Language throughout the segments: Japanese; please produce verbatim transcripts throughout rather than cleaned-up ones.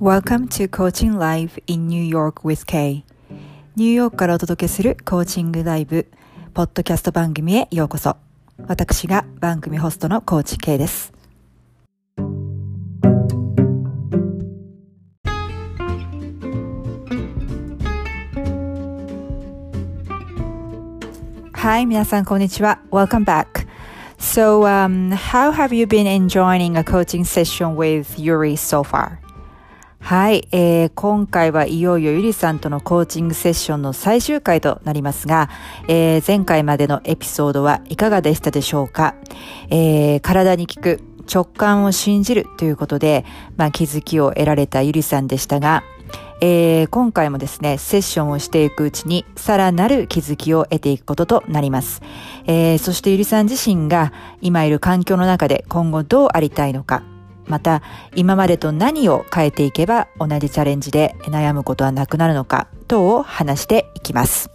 Welcome to Coaching Live in New York with Kei。 ニューヨークからお届けするコーチングライブポッドキャスト番組へようこそ。私が番組ホストのコーチ Kei です。はい、皆さんこんにちは。 Welcome back. So、um, how have you been enjoying a coaching session with Yuri so far?はい、えー、今回はいよいよゆりさんとのコーチングセッションの最終回となりますが、えー、前回までのエピソードはいかがでしたでしょうか。えー、体に聞く、直感を信じるということで、まあ、気づきを得られたゆりさんでしたが、えー、今回もですね、セッションをしていくうちにさらなる気づきを得ていくこととなります。えー、そしてゆりさん自身が今いる環境の中で今後どうありたいのか、また今までと何を変えていけば同じチャレンジで悩むことはなくなるのか等を話していきます。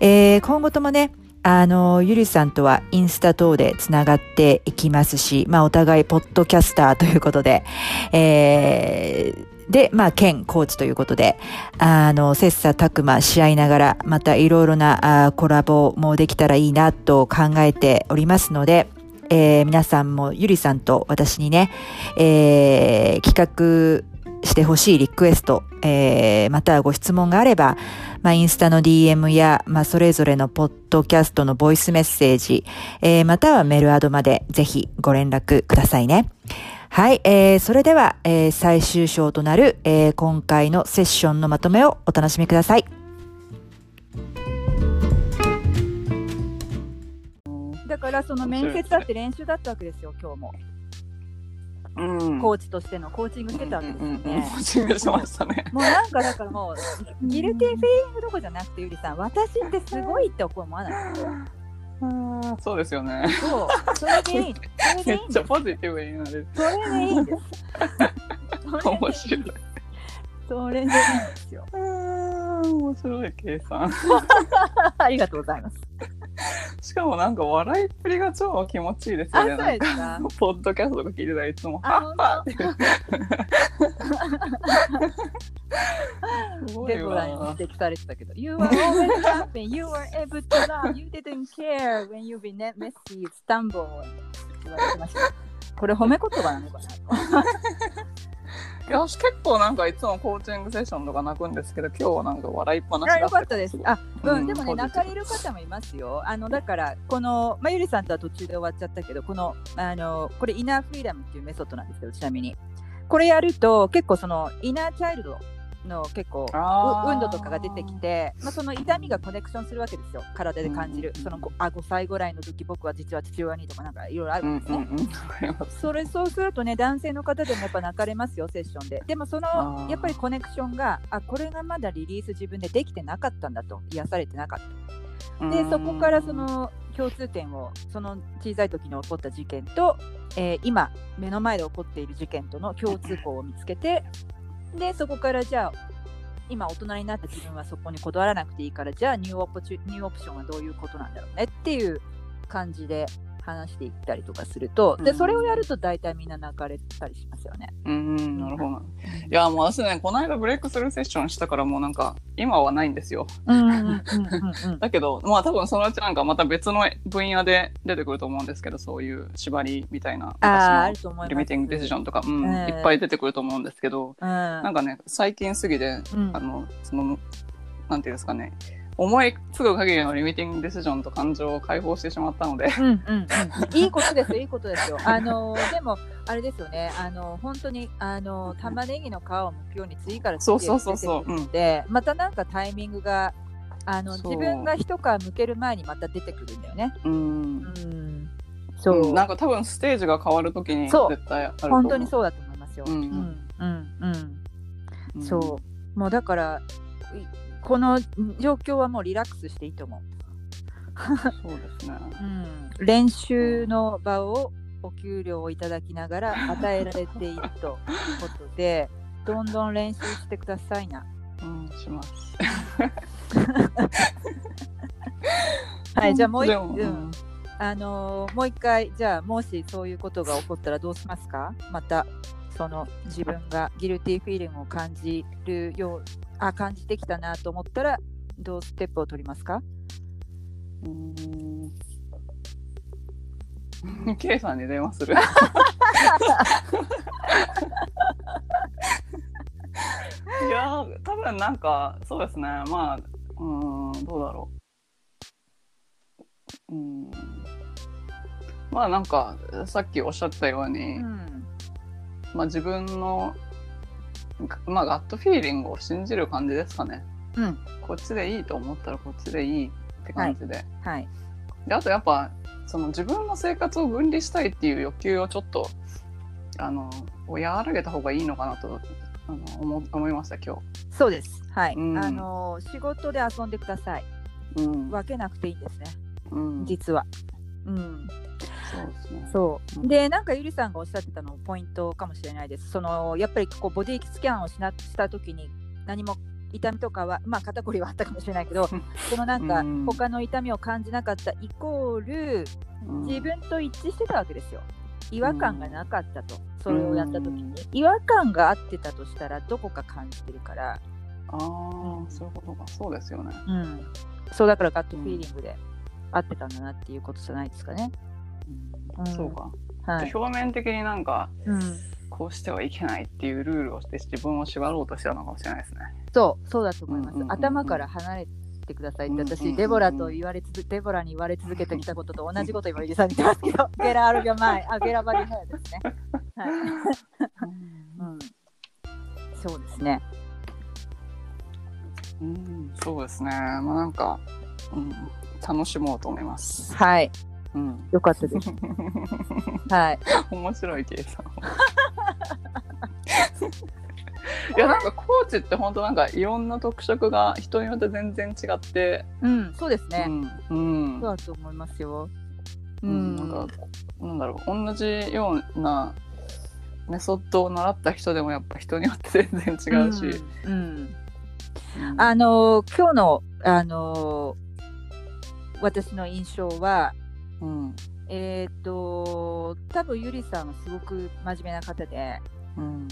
えー、今後ともね、あのゆりさんとはインスタ等でつながっていきますし、まあお互いポッドキャスターということで、えー、でまあ兼コーチということで、あの切磋琢磨し合いながら、またいろいろなコラボもできたらいいなと考えておりますので、えー、皆さんもゆりさんと私にね、えー、企画してほしいリクエスト、えー、またはご質問があれば、まあ、インスタの ディーエム や、まあ、それぞれのポッドキャストのボイスメッセージ、えー、またはメールアドまでぜひご連絡くださいね。はい、えー、それでは、えー、最終章となる、えー、今回のセッションのまとめをお楽しみください。だからその面接だって練習だったわけですよ、今日も。うん、コーチとしてのコーチングしてたわけですよね。うんうんうん、コーチングしましたね。もうなんかだからもうギルティーフィーリングどこじゃなくて、ゆりさん、私ってすごいって思わないですか。あ、そうですよね。そう、それでいい。めっちゃポジティブになる。それでいいんです。面白い。それでいいんですよ。面白い計算。ありがとうございます。しかもなんか笑いっぷりが超気持ちいいですよね。なんかポッドキャストとか聞いてたらいつもハッハッって。すごいわ。で、伝えてたけど。You were always laughing. You were able to laugh. You didn't care when you be messy, stumble. 言われてました。これ褒め言葉なのかな。いや、結構なんかいつもコーチングセッションとか泣くんですけど、今日はなんか笑いっぱなしだった。よかったです。あ、うん、でもね、泣かれる方もいますよ。あのだからこの、まあ、ゆりさんとは途中で終わっちゃったけど、このあのこれイナーフリーダムっていうメソッドなんですけど、ちなみにこれやると結構そのイナーチャイルドの結構運動とかが出てきて、まあ、その痛みがコネクションするわけですよ、体で感じる。うんうん、そのあごさいぐらいの時、僕は実は父親にとかなんかいろいろあるんですね。うんうんうん、それそうするとね、男性の方でもやっぱ泣かれますよ、セッションで。でもそのやっぱりコネクションが、あ、これがまだリリース自分でできてなかったんだと、癒されてなかった。でそこからその共通点を、その小さい時に起こった事件と、えー、今目の前で起こっている事件との共通項を見つけて。でそこからじゃあ今大人になった自分はそこにこだわらなくていいから、じゃあニューオプチ、ニューオプションはどういうことなんだろうねっていう感じで話していったりとかすると、うん、でそれをやると大体みんな泣かれたりしますよね。うん、なるほど。いや、もう私ね、この間ブレイクスルーセッションしたから、もうなんか今はないんですよ。だけどまあ多分そのうちなんかまた別の分野で出てくると思うんですけど、そういう縛りみたいな私のリミティングディシジョンとか、うん、えー、いっぱい出てくると思うんですけど、うん、なんかね、最近すぎで、うん、あのそのなんていうんですかね、思いつく限りのリミティングディシジョンと感情を解放してしまったので、うんうんうん、いいことですよ、いいことですよ。あのでもあれですよね、あの本当にあの玉ねぎの皮を剥くように次から次へと出てくるので、またなんかタイミングがあの自分が一皮剥ける前にまた出てくるんだよね。うん、うん、そう、うん、なんか多分ステージが変わるときに絶対あると思う。本当にそうだと思いますよ。うんうんうん、うん、そう、もうだからこの状況はもうリラックスしていいと思う。そうですね。うん、練習の場をお給料をいただきながら与えられているということで、どんどん練習してくださいな。うん、します。はい、じゃあもう一回、うん、あのー、もう一回じゃあもしそういうことが起こったらどうしますか？またその自分がギルティーフィーリングを感じるようあ感じてきたなと思ったらどうステップを取りますか？うーんKさんに電話するいや多分なんかそうですね、まあうーんどうだろう、うーんまあなんかさっきおっしゃったように、うんまあ、自分の、まあ、ガットフィーリングを信じる感じですかね、うん、こっちでいいと思ったらこっちでいいって感じで、はいはい、であとやっぱその自分の生活を分離したいっていう欲求をちょっとあの和らげた方がいいのかなとあの 思, 思いました今日。そうです、はいうん、あの仕事で遊んでください、うん、分けなくていいんですね、うん、実は、うんそうで、なんかゆりさんがおっしゃってたのポイントかもしれないです。そのやっぱりこうボディスキャンを し, なした時に何も痛みとかはまあ肩こりはあったかもしれないけどそのなんか他の痛みを感じなかったイコール自分と一致してたわけですよ。違和感がなかったと、それをやった時に違和感があってたとしたらどこか感じてるから、ああ、うん、そういうことか。そうですよね、うん、そうだからガットフィーリングで合ってたんだなっていうことじゃないですかね。そうか、うんはい、表面的になんか、うん、こうしてはいけないっていうルールをして自分を縛ろうとしたのかもしれないですね。そう、そうだと思います、うんうんうん、頭から離れてくださいって私、うんうんうん、デボラと言われつデボラに言われ続けてきたことと同じこと今ゆりさんに言ってますけどゲラアルガマイあゲラバリヘアですね、はいうん、そうですね、うん、そうですね、まあなんか、うん、楽しもうと思います。はいうん、よかったですはい面白い計算いやなんかコーチって本当なんかいろんな特色が人によって全然違って、うん、そうですね、うんうん、そうだと思いますよ、うん、なんかなんだろう同じようなメソッドを習った人でもやっぱ人によって全然違うし、うんうんうん、あのー、今日の、あのー、私の印象はうん、えっ、ー、と多分ゆりさんはすごく真面目な方で、うん、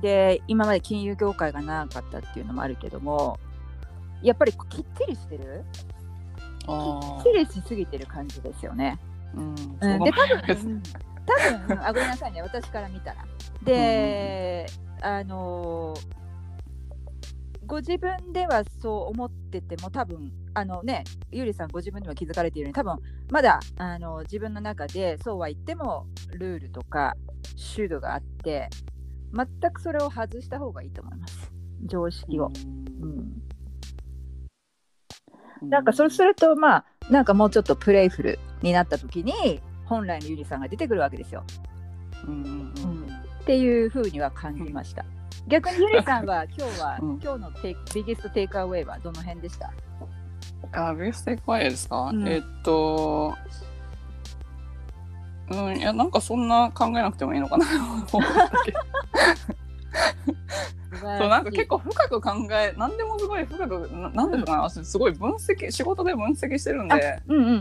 で今まで金融業界が長かったっていうのもあるけどもやっぱりきっちりしてるあきっちりしすぎてる感じですよね、うんうん、で多分多分あごめんなさいね私から見たらで、うん、あのご自分ではそう思ってても多分あのね、ゆりさんご自分でも気づかれているように多分まだあの自分の中でそうは言ってもルールとか主義があって全くそれを外した方がいいと思います、常識を、うんうん、なんかそうするとまあなんかもうちょっとプレイフルになった時に本来のゆりさんが出てくるわけですよ、うんうんうん、っていう風には感じました、うん、逆にゆりさんは今日は、うん、今日のテイビギストテイクアウェイはどの辺でした？あビーステイクアウェイですか、うん、えっと、うん、いやなんかそんな考えなくてもいいのかなと思ったけどそうなんか結構深く考え何でもすごい深く何でしょうかな、うん、すごい分析仕事で分析してるんで、うんうんうん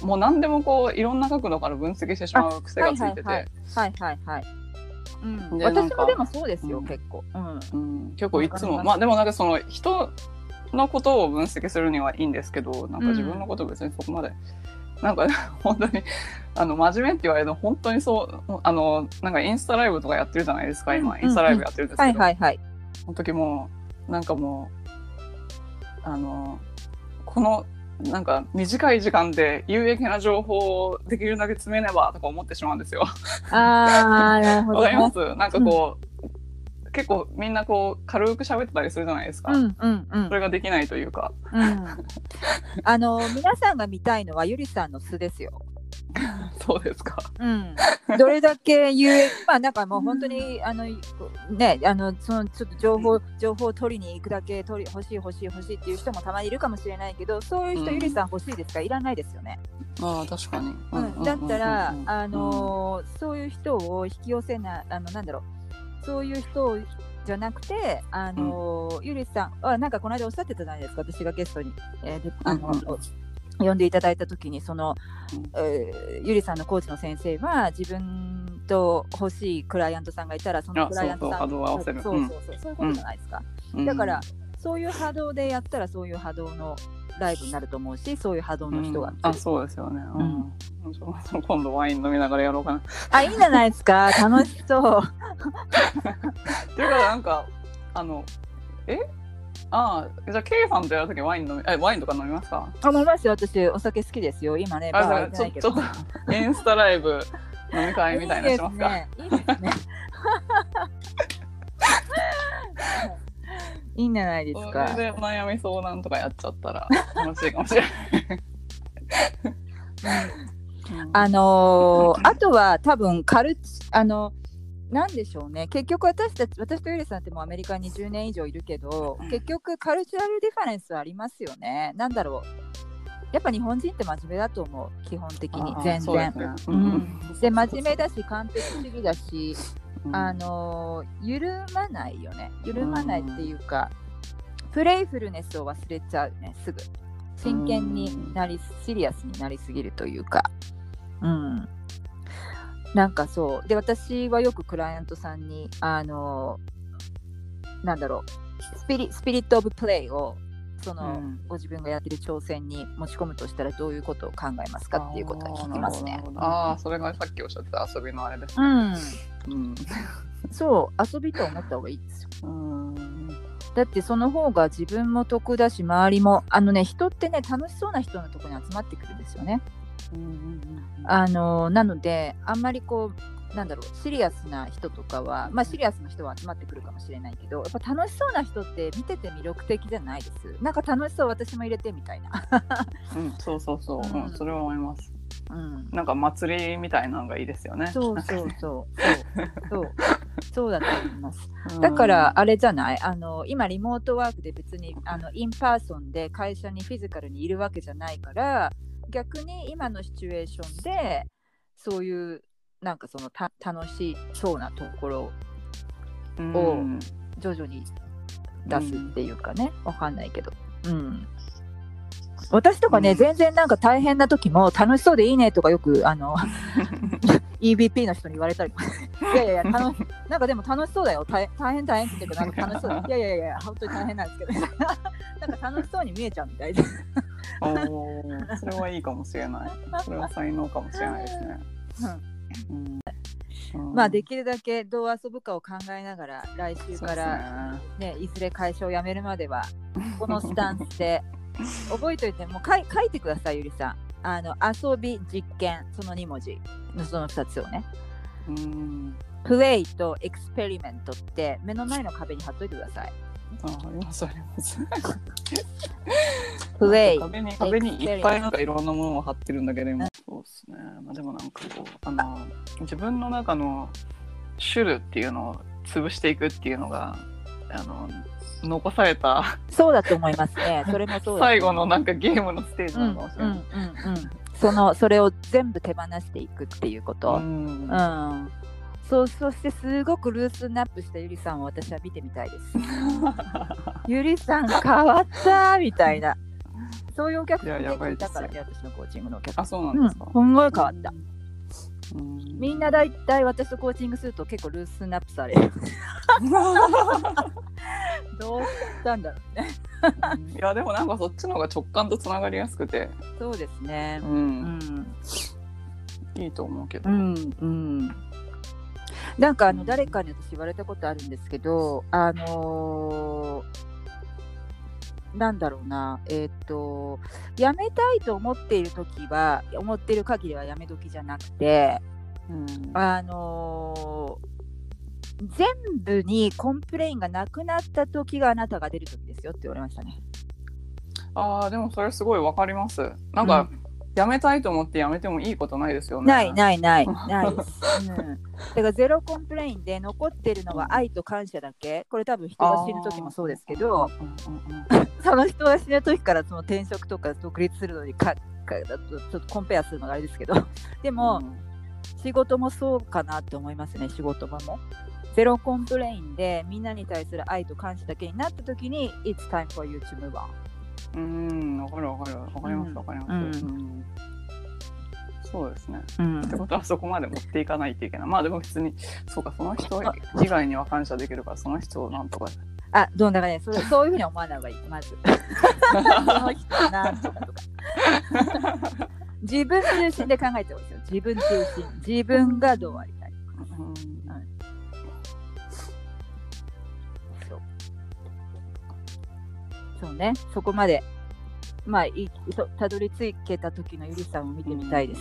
うん、もう何でもこういろんな角度から分析してしまう癖がついててはいはいはい、はいはいうん、私もでもそうですよ、うん、結構、うんうん、結構いつもまあでもなんかその人のことを分析するにはいいんですけどなんか自分のこと別にそこまで、うん、なんか本当にあの真面目って言われるの本当にそうあのなんかインスタライブとかやってるじゃないですか今、うん、インスタライブやってるんですけど、うんはいはいはい、その時もなんかもうあのこのなんか短い時間で有益な情報をできるだけ詰めねばとか思ってしまうんですよ。あーなるほどわかりますなんかこう、うん結構みんなこう軽く喋ってたりするじゃないですか、うんうんうん、それができないというか、うん、あの皆さんが見たいのはゆりさんの素ですよそうですか、うん、どれだけ有益まあなんかもう本当にあのねあのそのちょっと情報情報を取りに行くだけ取り欲しい欲しい欲しいっていう人もたまにいるかもしれないけどそういう人、うん、ゆりさん欲しいですかいらないですよね。ああ確かに、うんうん、だったら、うん、あの、うん、そういう人を引き寄せなあのなんだろうそういう人じゃなくて、あのーうん、ゆりさんはなんかこの間おっしゃってたじゃないですか私がゲストに、えーであのうん、呼んでいただいた時にその、うんえー、ゆりさんのコーチの先生は自分と欲しいクライアントさんがいたらそのクライアントさん波動を合わせる、そうそうそう、そういうことじゃないですか、うん、だからそういう波動でやったらそういう波動のライブになると思うし、そういう波動の人が、うん、あ、そうですよね、うんうん、今度ワイン飲みながらやろうかなあ、いいんじゃないですか楽しそうっていうかなんかあのえああ、じゃあ K さんとやるときワイン飲み、え、ワインとか飲みますか？あ、飲みますよ、私お酒好きですよ、今ね、バーは行ってないけどちょ、ちょっとインスタライブ飲み会みたいなしますか？いいですね、いいですねいいんじゃないですか。それで悩み相談とかやっちゃったら楽しいかもしれないあのー、あとは多分カルチ、あのなんでしょうね、結局私たち、私とゆりさんってもうアメリカにじゅうねん以上いるけど、結局カルチュラルディファレンスはありますよね。なんだろう、やっぱ日本人って真面目だと思う、基本的に全然で、ね、うん、で真面目だし完璧主義だし、うん、あの緩まないよね、緩まないっていうか、うん、プレイフルネスを忘れちゃうね、すぐ真剣になり、うん、シリアスになりすぎるというか、うん、なんかそうで、私はよくクライアントさんにあのなんだろうスピリ、スピリットオブプレイをその、うん、ご自分がやってる挑戦に持ち込むとしたらどういうことを考えますかっていうことは聞きますね。ああ、それがさっきおっしゃってた遊びのあれですね、うん、うん、そう遊びと思った方がいいですよ、うん、だってその方が自分も得だし周りも、あのね、人ってね楽しそうな人のところに集まってくるんですよね、うんうんうん、あのなのであんまりこうなんだろうシリアスな人とかは、まあシリアスな人は集まってくるかもしれないけど、やっぱ楽しそうな人って見てて魅力的じゃないです、なんか楽しそう、私も入れてみたいな、うん、そうそうそう、うんうん、それは思います、うん、なんか祭りみたいなのがいいですよね。そうそうそうそうそうそうだと思います、うん、だからあれじゃない、あの今リモートワークで別にあのインパーソンで会社にフィジカルにいるわけじゃないから、逆に今のシチュエーションでそういうなんかそのた楽しそうなところを徐々に出すっていうかね、わ、うん、かんないけど、うん、私とかね、うん、全然なんか大変な時も楽しそうでいいねとかよくあのイービーピー の人に言われたりいやいやいや楽しなんかでも楽しそうだよ、大変大変って言ってなんか楽しそうだいやいやいや本当に大変なんですけどなんか楽しそうに見えちゃうみたいでお、それはいいかもしれない、それは才能かもしれないですね、うんうん、まあできるだけどう遊ぶかを考えながら来週から、ねね、いずれ会社を辞めるまではこのスタンスで覚えておいてもう 書, 書いてくださいゆりさん、あの遊び実験そのに文字のそのふたつをね、うん、プレイとエクスペリメントって目の前の壁に貼っといてください。ああ、ありますありますプレイ壁に、壁にいっぱいなんかいろんなものを貼ってるんだけど、そうですね、まあ、でもなんかこうあの自分の中の種類っていうのを潰していくっていうのがあの残された、そうだと思いますね、それもそうだ最後のなんかゲームのステージなのかもしれない、うんうんうんうん、そのそれを全部手放していくっていうこと、うんうん、そう、そしてすごくルースナップしたゆりさんを私は見てみたいですゆりさん変わったみたいなそういうお客さんがいたからね、私のコーチングのお客さん。あ、そうなんですか、うん、すんごい変わった、うん、みんなだいたい私とコーチングすると結構ルースナップされるどうしたんだろうねいやでもなんかそっちの方が直感とつながりやすくて、そうですね、うんうん、いいと思うけど、うんうん、なんかあの誰かに私言われたことあるんですけど、あのー、なんだろうな、えっと辞めたいと思っている時は思っている限りは辞め時じゃなくて、うん、あのー全部にコンプレインがなくなった時があなたが出る時ですよって言われましたね。あー、でもそれすごいわかります。なんか、うん、やめたいと思ってやめてもいいことないですよね。ないないないないです、うん、だからゼロコンプレインで残ってるのは愛と感謝だけ。これ多分人が死ぬ時もそうですけど、その人が死ぬ時からその転職とか独立するのにかかちょっとコンペアするのがあれですけどでも、うん、仕事もそうかなって思いますね。仕事場もゼロコンプレインでみんなに対する愛と感謝だけになったときに It's time for you to move on。 うーん、わかるわかる、わかりますわかります、うんうん、そうですね、うん、ってことはそこまで持っていかないといけない。まあでも別にそうか、その人以外には感謝できるから、その人をなんとか、あ、どうだかね、そ、そういうふうに思わない方がいい、まず。その人なんとかとか。自分中心で考えてほしいですよ。自分中心、自分がどうありたい。うん、はい、そう。そうね、そこまで。まあ、いたどり着けた時のゆりさんを見てみたいです、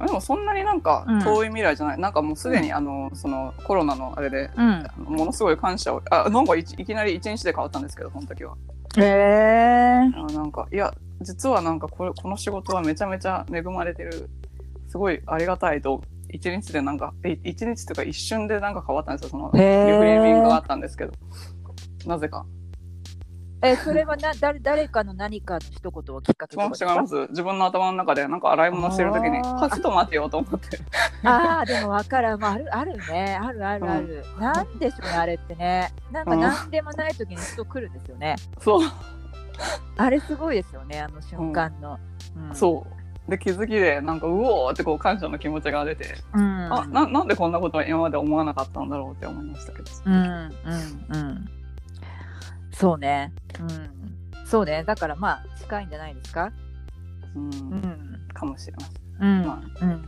うん、でもそんなになんか遠い未来じゃない、うん、なんかもうすでにあのそのコロナのあれで、うん、あのものすごい感謝を、あ、なんか い, いきなりいちにちで変わったんですけど、その時はへえー、なんかいや実はなんか こ, れこの仕事はめちゃめちゃ恵まれてる、すごいありがたいと、いちにちでなんかいちにちとか一瞬でなんか変わったんですよ、そのリフレーミングがあったんですけど、なぜか。え、それはな、誰、誰かの何かの一言をきっかけに。違います。自分の頭の中でなんか洗い物してるときに、はっと待てよと思って。ああ、でも分からん、まあ、ある、あるね、あるあるある。うん、なんでしょうね、あれってね。なんか何でもないときに人来るんですよね。うん、そう。あれすごいですよね、あの瞬間の。うんうん、そう。で、気づきで、なんかうおーってこう感謝の気持ちが出て、うん、あ、な、なんでこんなことは今まで思わなかったんだろうって思いましたけど。うん、うん、うん。そうね、うん、そうね、だからまあ近いんじゃないですか、うん、うん、かもしれません、うん、まあ、うん、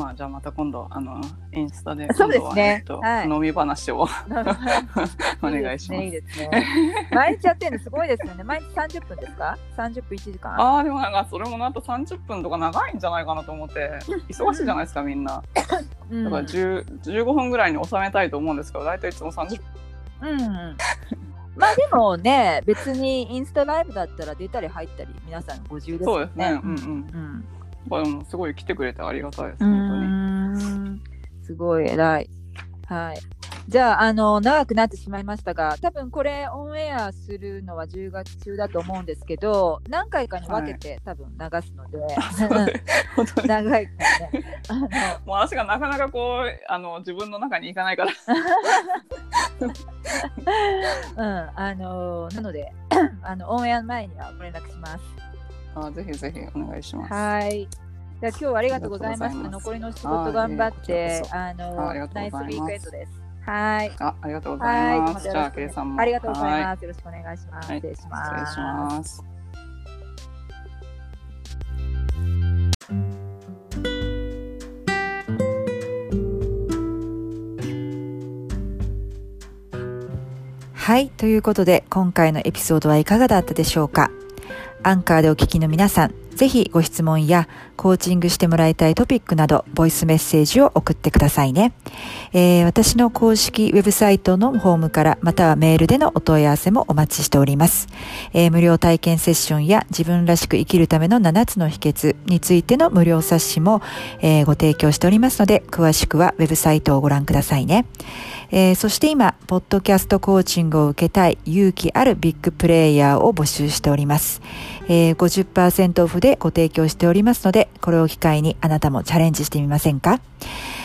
まあじゃあまた今度あのインスタで今度は、ね、そうですね、はい、飲み話をお願いします。いいですね、いいですね。毎日やってるのすごいですよね。毎日さんじゅっぷんですか？さんじゅっぷんいちじかん。ああ、でもなんかそれもなんとさんじゅっぷんとか長いんじゃないかなと思って、忙しいじゃないですかみんな。だからじゅうごふんぐらいに収めたいと思うんですけど、だいたいいつもさんじゅっぷん。うんうん、まあでもね、別にインスタライブだったら出たり入ったり皆さんご自由ですよね。そうですね、うんうん、うん、でもすごい来てくれてありがたいです、本当にすごい偉い。はい、じゃあ、あの長くなってしまいましたが、多分これオンエアするのはじゅうがつ中だと思うんですけど、何回かに分けて多分流すので、はい、長いからね、あのもう私がなかなかこうあの自分の中に行かないから、うん、あのなのであのオンエア前にはご連絡します。あ、ぜひぜひお願いします。はい、じゃあ今日はありがとうございました。残りの仕事頑張って、あのナイスウィークエンドです。はい。あ、ありがとうございます。じゃあKeiさんもありがとうございます。よろしくお願いします。はい、失礼します。はい、ということで今回のエピソードはいかがだったでしょうか。アンカーでお聞きの皆さん、ぜひご質問やコーチングしてもらいたいトピックなどボイスメッセージを送ってくださいね、えー、私の公式ウェブサイトのホームからまたはメールでのお問い合わせもお待ちしております、えー、無料体験セッションや自分らしく生きるためのななつの秘訣についての無料冊子も、えー、ご提供しておりますので、詳しくはウェブサイトをご覧くださいね、えー、そして今ポッドキャストコーチングを受けたい勇気あるビッグプレイヤーを募集しております、えー、ごじゅっパーセント オフでご提供しておりますので、これを機会にあなたもチャレンジしてみませんか、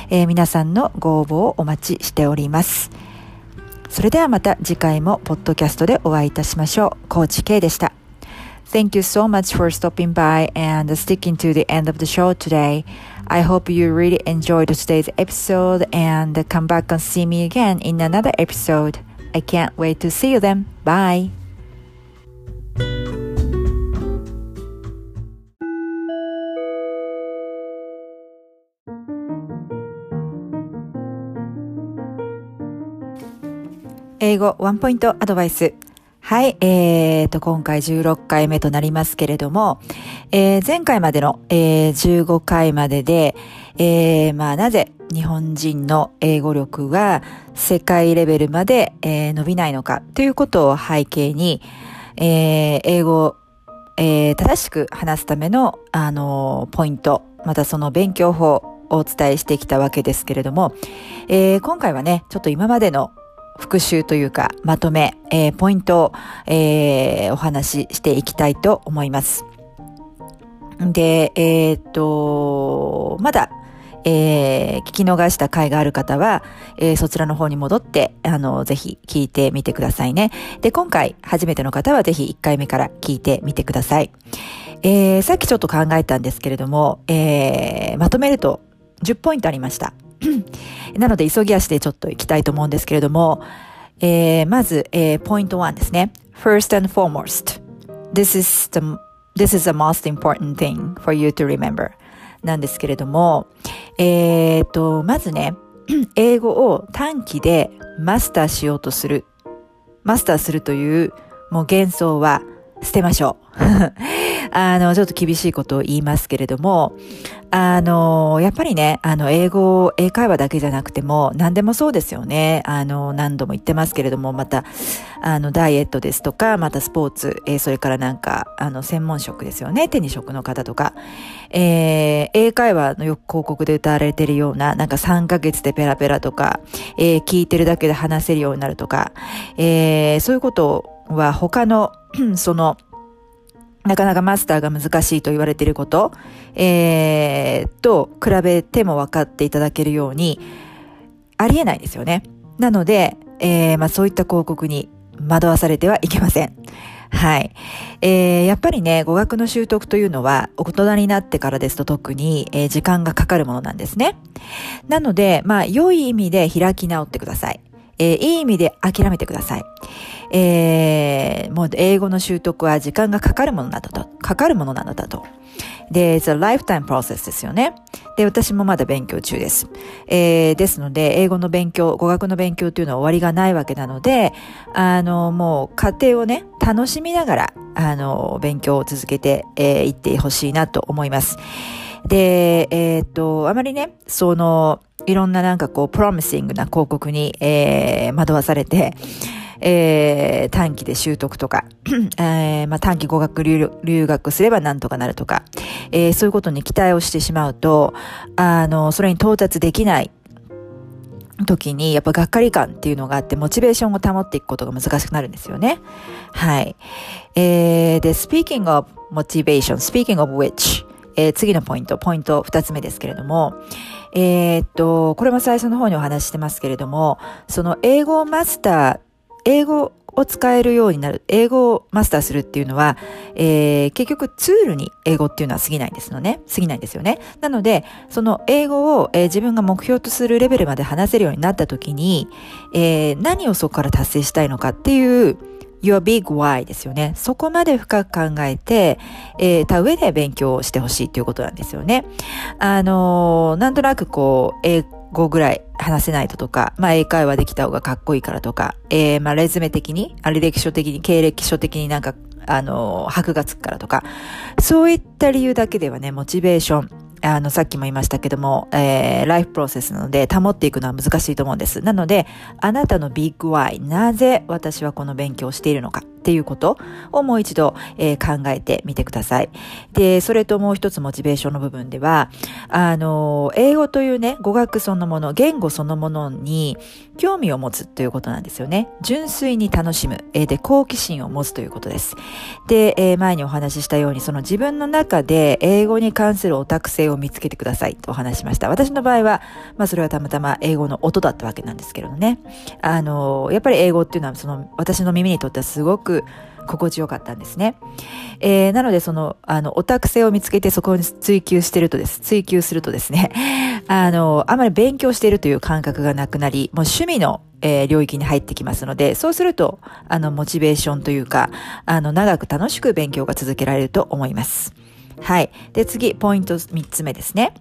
えー、皆さんのご応募をお待ちしております。それではまた次回もポッドキャストでお会いいたしましょう。コーチ K でした。 Thank you so much for stopping by and sticking to the end of the show today. I hope you really enjoyed today's episode and come back and see me again in another episode. I can't wait to see you then. Bye.英語ワンポイントアドバイス。はい、えーと、今回じゅうろっかいめとなりますけれども、えー、前回までの、えー、じゅうごかいまでで、えー、まあ、なぜ日本人の英語力が世界レベルまで、えー、伸びないのかということを背景に、えー、英語を、えー、正しく話すための、あのー、ポイント、またその勉強法をお伝えしてきたわけですけれども、えー、今回はね、ちょっと今までの復習というかまとめ、えー、ポイントを、えー、お話ししていきたいと思います。で、えー、っとまだ、えー、聞き逃した回がある方は、えー、そちらの方に戻って、あの、ぜひ聞いてみてくださいね。で、今回初めての方はぜひいっかいめから聞いてみてください。えー、さっきちょっと考えたんですけれども、えー、まとめるとじゅっポイントありました。なので急ぎ足でちょっといきたいと思うんですけれども、えー、まず、えー、ポイントいちですね。First and foremost, this is the, this is the most important thing for you to remember. なんですけれども、えーと、まずね、英語を短期でマスターしようとする、マスターするという、もう幻想は捨てましょう。あの、ちょっと厳しいことを言いますけれども、あの、やっぱりね、あの、英語、英会話だけじゃなくても、何でもそうですよね。あの、何度も言ってますけれども、また、あの、ダイエットですとか、またスポーツ、えー、それからなんか、あの、専門職ですよね。手に職の方とか、えー、英会話のよく広告で歌われてるような、なんかさんかげつでペラペラとか、えー、聞いてるだけで話せるようになるとか、えー、そういうことは他の、その、なかなかマスターが難しいと言われていること、えー、と比べても分かっていただけるようにありえないですよね。なので、えーまあ、そういった広告に惑わされてはいけません。はい、えー、やっぱりね、語学の習得というのは大人になってからですと特に、えー、時間がかかるものなんですね。なので、まあ良い意味で開き直ってください。えー、いい意味で諦めてください。えー、もう英語の習得は時間がかかるものなんだと。かかるものなんだと。で、it's a lifetime process ですよね。で、私もまだ勉強中です。えー、ですので、英語の勉強、語学の勉強というのは終わりがないわけなので、あの、もう過程をね、楽しみながら、あの、勉強を続けてい、えー、ってほしいなと思います。で、えー、っと、あまりね、その、いろんななんかこう、プロミシングな広告に、えー、惑わされて、えー、短期で習得とか、えーまあ、短期語学 留, 留学すればなんとかなるとか、えー、そういうことに期待をしてしまうと、あの、それに到達できない時に、やっぱがっかり感っていうのがあって、モチベーションを保っていくことが難しくなるんですよね。はい。えー、で、speaking of motivation, speaking of which、えー、次のポイント、ポイント二つ目ですけれども、えー、っと、これも最初の方にお話してますけれども、その英語をマスター、英語を使えるようになる、英語をマスターするっていうのは、えー、結局ツールに英語っていうのは過ぎないんですのね、過ぎないんですよね。なので、その英語を、えー、自分が目標とするレベルまで話せるようになった時に、えー、何をそこから達成したいのかっていう、your big why ですよね。そこまで深く考えて、えー、た上で勉強をしてほしいということなんですよね。あのー、なんとなくこう、英語ぐらい話せないととか、まあ、英会話できた方がかっこいいからとか、えー、まあ、レズメ的に、あれ歴史書的に、経歴書的になんか、あのー、箔がつくからとか、そういった理由だけではね、モチベーション、あの、さっきも言いましたけども、えー、ライフプロセスなので、保っていくのは難しいと思うんです。なので、あなたのビッグワイ、なぜ私はこの勉強をしているのかっていうことをもう一度、えー、考えてみてください。で、それともう一つモチベーションの部分では、あの、英語というね、語学そのもの、言語そのものに興味を持つということなんですよね。純粋に楽しむ。えー、で、好奇心を持つということです。で、えー、前にお話ししたように、その自分の中で英語に関するオタク性を見つけてくださいとお話しました。私の場合は、まあそれはたまたま英語の音だったわけなんですけどね。あの、やっぱり英語っていうのはその私の耳にとってはすごく心地よかったんですね。えー、なのでその、あの、オタク性を見つけてそこに追求してるとです。追求するとですね。あの、あまり勉強しているという感覚がなくなり、もう趣味のえー、領域に入ってきますので、そうすると、あの、モチベーションというか、あの、長く楽しく勉強が続けられると思います。はい。で、次、ポイントみっつめですね。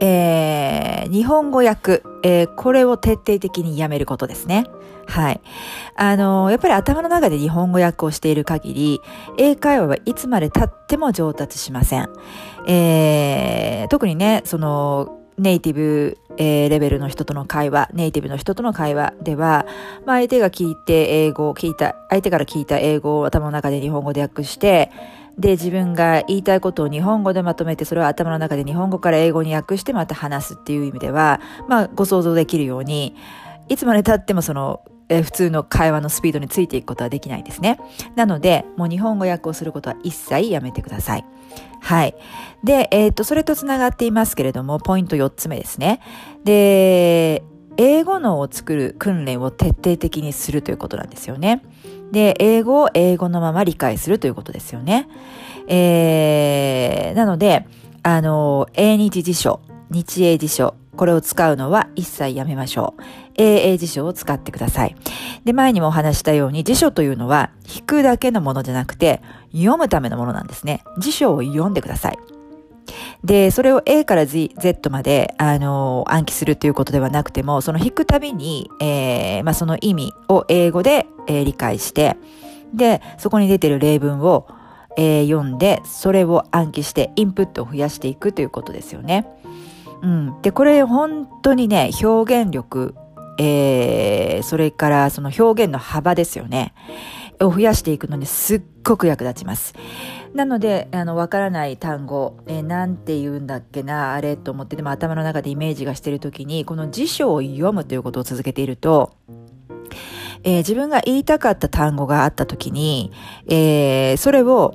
えー、日本語訳、えー、これを徹底的にやめることですね。はい。あのー、やっぱり頭の中で日本語訳をしている限り、英会話はいつまで経っても上達しません。えー、特にね、その、ネイティブ、えー、レベルの人との会話、ネイティブの人との会話では、まあ、相手が聞いて英語を聞いた、相手から聞いた英語を頭の中で日本語で訳して、で、自分が言いたいことを日本語でまとめて、それを頭の中で日本語から英語に訳してまた話すっていう意味では、まあ、ご想像できるように、いつまで経ってもその、えー、普通の会話のスピードについていくことはできないですね。なので、もう日本語訳をすることは一切やめてください。はい。で、えー、っと、それとつながっていますけれども、ポイントよつめですね。で、英語脳を作る訓練を徹底的にするということなんですよね。で、英語を英語のまま理解するということですよね。えー、なので、あの、英日辞書、日英辞書、これを使うのは一切やめましょう。英英辞書を使ってください。で、前にもお話したように辞書というのは引くだけのものじゃなくて読むためのものなんですね。辞書を読んでください。で、それを A から Z まで、あのー、暗記するということではなくても、その引くたびに、えー、まあ、その意味を英語で、えー、理解して、で、そこに出てる例文を、えー、読んで、それを暗記してインプットを増やしていくということですよね。うん。で、これ本当にね、表現力、えー、それからその表現の幅ですよね。を増やしていくのにすっごく役立ちます。なので、あの、わからない単語、えー、なんて言うんだっけな、あれと思って、でも頭の中でイメージがしているときに、この辞書を読むということを続けていると、えー、自分が言いたかった単語があったときに、えー、それを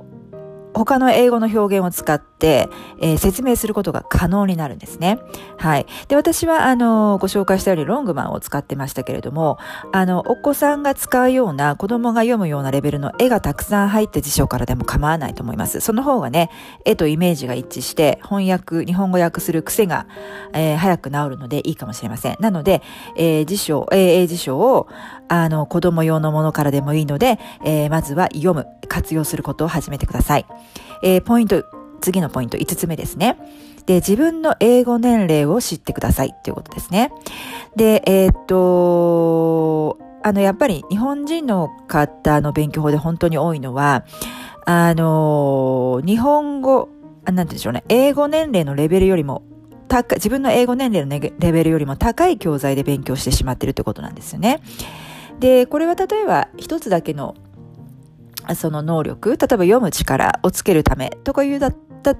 他の英語の表現を使って、えー、説明することが可能になるんですね。はい。で、私は、あの、ご紹介したようにロングマンを使ってましたけれども、あの、お子さんが使うような、子供が読むようなレベルの絵がたくさん入って辞書からでも構わないと思います。その方がね、絵とイメージが一致して、翻訳、日本語訳する癖が、えー、早く治るのでいいかもしれません。なので、えー、辞書、英英辞書を、あの、子供用のものからでもいいので、えー、まずは読む、活用することを始めてください。えー、ポイント、次のポイントいつつめですね。で、自分の英語年齢を知ってくださいっていうことですね。で、えー、っと、あの、やっぱり日本人の方の勉強法で本当に多いのは、あの、日本語、なんて言うんでしょうね、英語年齢のレベルよりも、高い、自分の英語年齢のレベルよりも高い教材で勉強してしまっているってことなんですよね。で、これは例えば一つだけのその能力、例えば読む力をつけるためとかいうだっ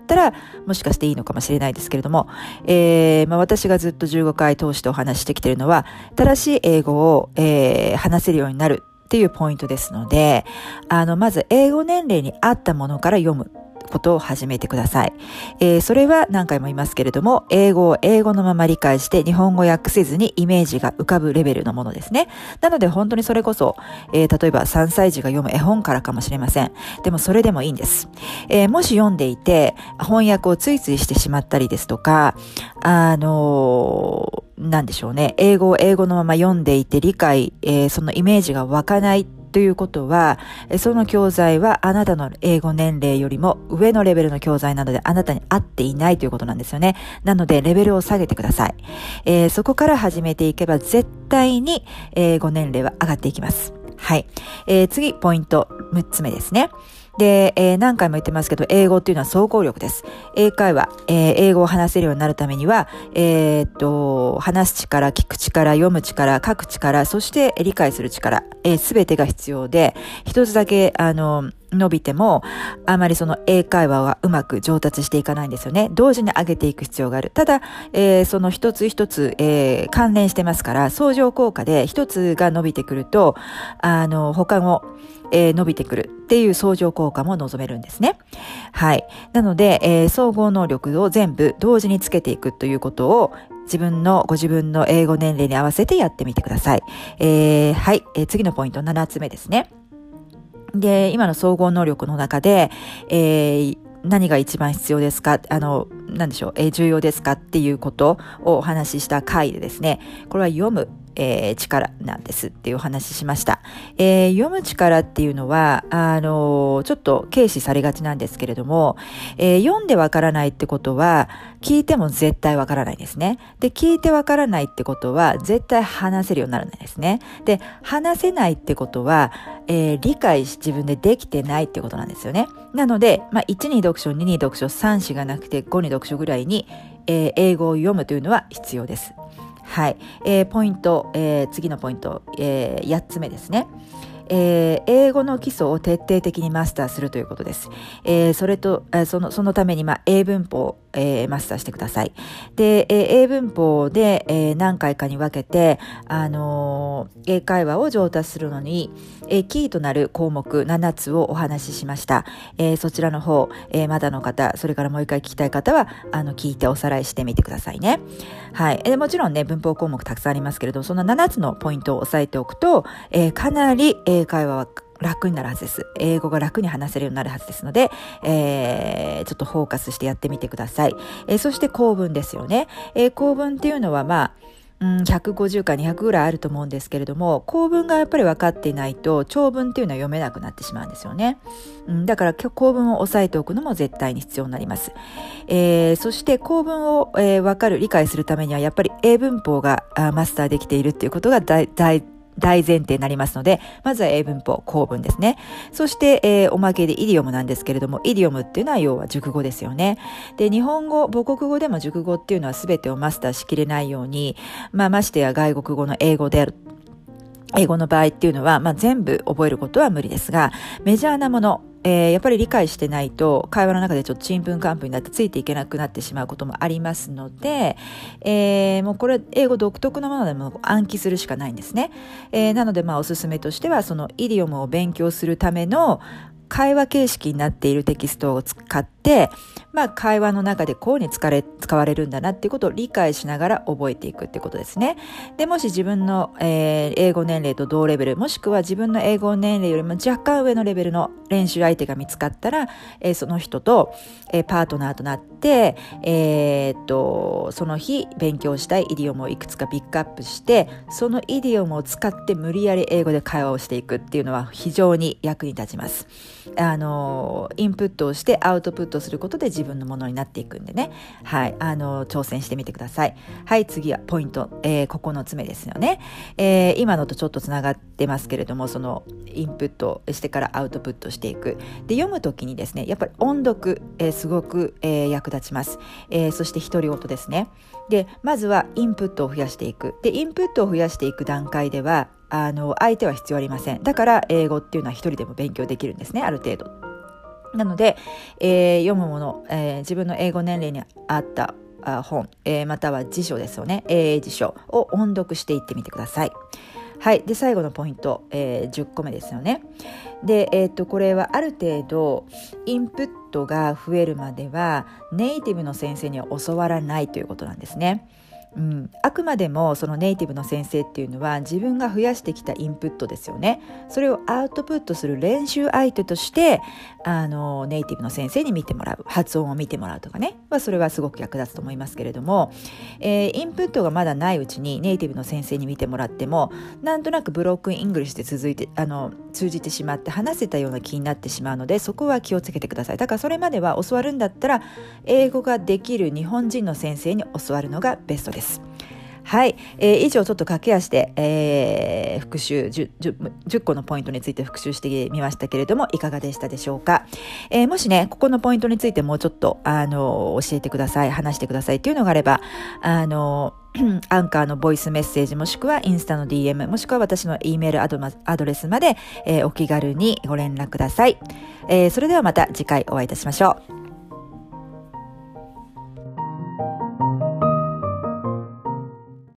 たらもしかしていいのかもしれないですけれども、えーまあ、私がずっとじゅうごかい通してお話してきているのは正しい英語を、えー、話せるようになるっていうポイントですので、あのまず英語年齢に合ったものから読むことを始めてください。えー、それは何回も言いますけれども、英語を英語のまま理解して日本語訳せずにイメージが浮かぶレベルのものですね。なので本当にそれこそ、えー、例えばさんさいじが読む絵本からかもしれません。でもそれでもいいんです。えー、もし読んでいて翻訳をついついしてしまったりですとか、あのー、なんでしょうね。英語を英語のまま読んでいて理解、えー、そのイメージが湧かないということは、その教材はあなたの英語年齢よりも上のレベルの教材なのであなたに合っていないということなんですよね。なのでレベルを下げてください。えー、そこから始めていけば絶対に英語年齢は上がっていきます。はい。えー、次、ポイントむっつめですね。で、えー、何回も言ってますけど、英語っていうのは総合力です。英会話、えー、英語を話せるようになるためには、えー、っと、話す力、聞く力、読む力、書く力、そして理解する力、えー、すべてが必要で、一つだけ、あの、伸びても、あまりその英会話はうまく上達していかないんですよね。同時に上げていく必要がある。ただ、えー、その一つ一つ、えー、関連してますから、相乗効果で一つが伸びてくると、あの、他も、えー、伸びてくるっていう相乗効果も望めるんですね。はい。なので、えー、総合能力を全部同時につけていくということを、自分の、ご自分の英語年齢に合わせてやってみてください。えー、はい、えー。次のポイント、ななつめですね。で、今の総合能力の中で、えー、何が一番必要ですか、あの、なんでしょう、えー、重要ですかっていうことをお話しした回でですね、これは読む、えー、力なんですっていうお話ししました。えー、読む力っていうのは、あのー、ちょっと軽視されがちなんですけれども、えー、読んでわからないってことは、聞いても絶対わからないですね。で、聞いてわからないってことは、絶対話せるようにならないですね。で、話せないってことは、えー、理解し自分でできてないってことなんですよね。なので、まあ、いちに読書、にに読書、さんしがなくてごに読書ぐらいに、えー、英語を読むというのは必要です。はい。えー、ポイント、えー、次のポイント、えー、やっつめですね。えー、英語の基礎を徹底的にマスターするということです。えー、それと、えー、その、そのために、まあ、英文法、えー、マスターしてください。で、えー、英文法で、えー、何回かに分けて、あのー、英会話を上達するのに、えー、キーとなる項目ななつをお話ししました。えー、そちらの方、えー、まだの方、それからもう一回聞きたい方は、あの、聞いておさらいしてみてくださいね。はい。えー、もちろんね、文法項目たくさんありますけれど、そのななつのポイントを押さえておくと、えー、かなり英会話は楽になるはずです。英語が楽に話せるようになるはずですので、えー、ちょっとフォーカスしてやってみてください。えー、そして構文ですよね。えー、構文っていうのはまあ、うん、ひゃくごじゅうかにひゃくぐらいあると思うんですけれども、構文がやっぱり分かっていないと長文っていうのは読めなくなってしまうんですよね。うん、だから構文を押さえておくのも絶対に必要になります。えー、そして構文を、えー、分かる、理解するためにはやっぱり英文法がマスターできているっていうことが大事大前提になりますので、まずは英文法、構文ですね。そして、えー、おまけでイディオムなんですけれども、イディオムっていうのは要は熟語ですよね。で、日本語、母国語でも熟語っていうのは全てをマスターしきれないように、まあ、ましてや外国語の英語である。英語の場合っていうのは、まあ、全部覚えることは無理ですが、メジャーなもの、えー、やっぱり理解してないと会話の中でちょっとちんぷんかんぷんになってついていけなくなってしまうこともありますので、えー、もうこれ英語独特のものでも暗記するしかないんですね。えー、なのでまあおすすめとしては、そのイディオムを勉強するための会話形式になっているテキストを使って、まあ、会話の中でこうに使われ、使われるんだなっていうことを理解しながら覚えていくってことですね。で、もし自分の、えー、英語年齢と同レベル、もしくは自分の英語年齢よりも若干上のレベルの練習相手が見つかったら、えー、その人と、えー、パートナーとなって、えー、っと、その日勉強したいイディオムをいくつかピックアップして、そのイディオムを使って無理やり英語で会話をしていくっていうのは非常に役に立ちます。あのインプットをしてアウトプットすることで自分のものになっていくんでね、はい、あの挑戦してみてください。はい、次はポイント、えー、ここのつめですよね。えー、今のとちょっとつながってますけれども、そのインプットしてからアウトプットしていくで、読むときにですね、やっぱり音読、えー、すごく、えー、役立ちます。えー、そして独り言ですね。で、まずはインプットを増やしていく。で、インプットを増やしていく段階ではあの相手は必要ありません。だから英語っていうのは一人でも勉強できるんですね、ある程度。なので、えー、読むもの、えー、自分の英語年齢に合った本、えー、または辞書ですよね、英英辞書を音読していってみてください。はい。で、最後のポイント、えー、じゅっこめですよね。で、えー、っとこれはある程度インプットが増えるまではネイティブの先生には教わらないということなんですね。うん、あくまでもそのネイティブの先生っていうのは自分が増やしてきたインプットですよね。それをアウトプットする練習相手としてあのネイティブの先生に見てもらう、発音を見てもらうとかね、まあ、それはすごく役立つと思いますけれども、えー、インプットがまだないうちにネイティブの先生に見てもらっても、なんとなくブロックイングリッシュで続いてあの通じてしまって話せたような気になってしまうので、そこは気をつけてください。だからそれまでは教わるんだったら英語ができる日本人の先生に教わるのがベストです。はい、えー、以上ちょっと駆け足で、えー、復習 じゅっこのポイントについて復習してみましたけれども、いかがでしたでしょうか。えー、もしね、ここのポイントについてもうちょっとあの教えてください、話してくださいというのがあれば、あのアンカーのボイスメッセージ、もしくはインスタの ディーエム、 もしくは私の E メールアド、アドレスまで、えー、お気軽にご連絡ください。えー、それではまた次回お会いいたしましょう。